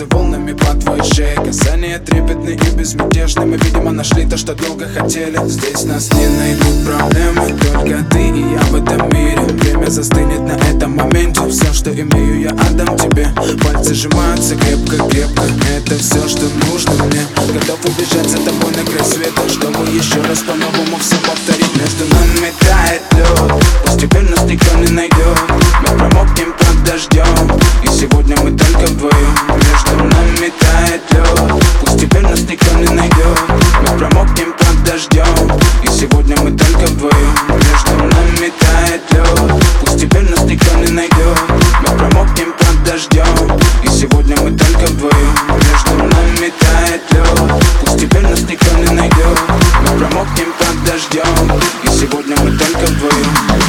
Волосы волнами по твоей шее, касания трепетны и безмятежны. Мы, видимо, нашли то, что долго хотели. Здесь нас не найдут проблемы, только ты и я в этом мире. Время застынет на этом моменте. Все, что имею, я отдам тебе. Пальцы сжимаются крепко-крепко. Это все, что нужно мне. Готов убежать за тобой на край света, чтобы еще раз по-новому все повторить. Между нами тает лед, пусть теперь нас никто не найдет. Мы промокнем под дождем, и сегодня мы только вдвоем. Между нами тает лед, пусть теперь нас никто не найдет. Мы промокнем под дождем, и сегодня мы только вдвоем. Между нами тает лед, пусть теперь нас никто не найдет. Мы промокнем под дождем, и сегодня мы только вдвоем. Между нами тает лед, пусть теперь нас никто не найдет. Мы промокнем под дождем, и сегодня мы только вдвоем.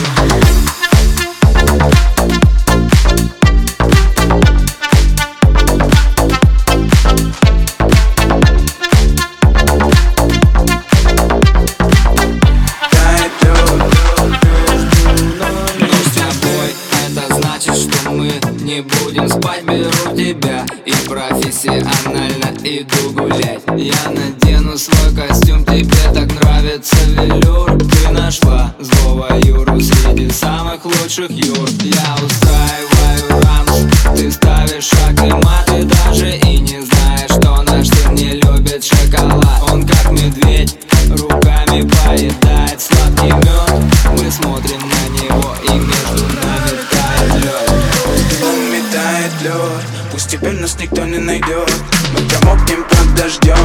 Будем спать, беру тебя и профессионально иду гулять. Я надену свой костюм, тебе так нравится велюр. Ты нашла злого юру среди самых лучших юрт. Я устраиваю рамс, ты ставишь шаг и мат. Ты даже и не знаешь, что наш сын не любит шоколад. Он как медведь, руками поедает сладкий мед. Мы смотрим на него и между нами тает лед. Пусть теперь нас никто не найдет. Мы промокнем под дождем,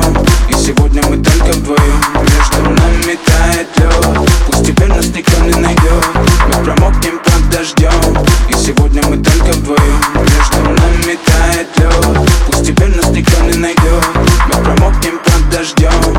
и сегодня мы только вдвоем. Между нами тает лед, пусть теперь нас никто не найдет. Мы промокнем под дождем, и сегодня мы только вдвоем. Между нами тает лед, пусть теперь нас никто не найдет. Мы промокнем под дождем,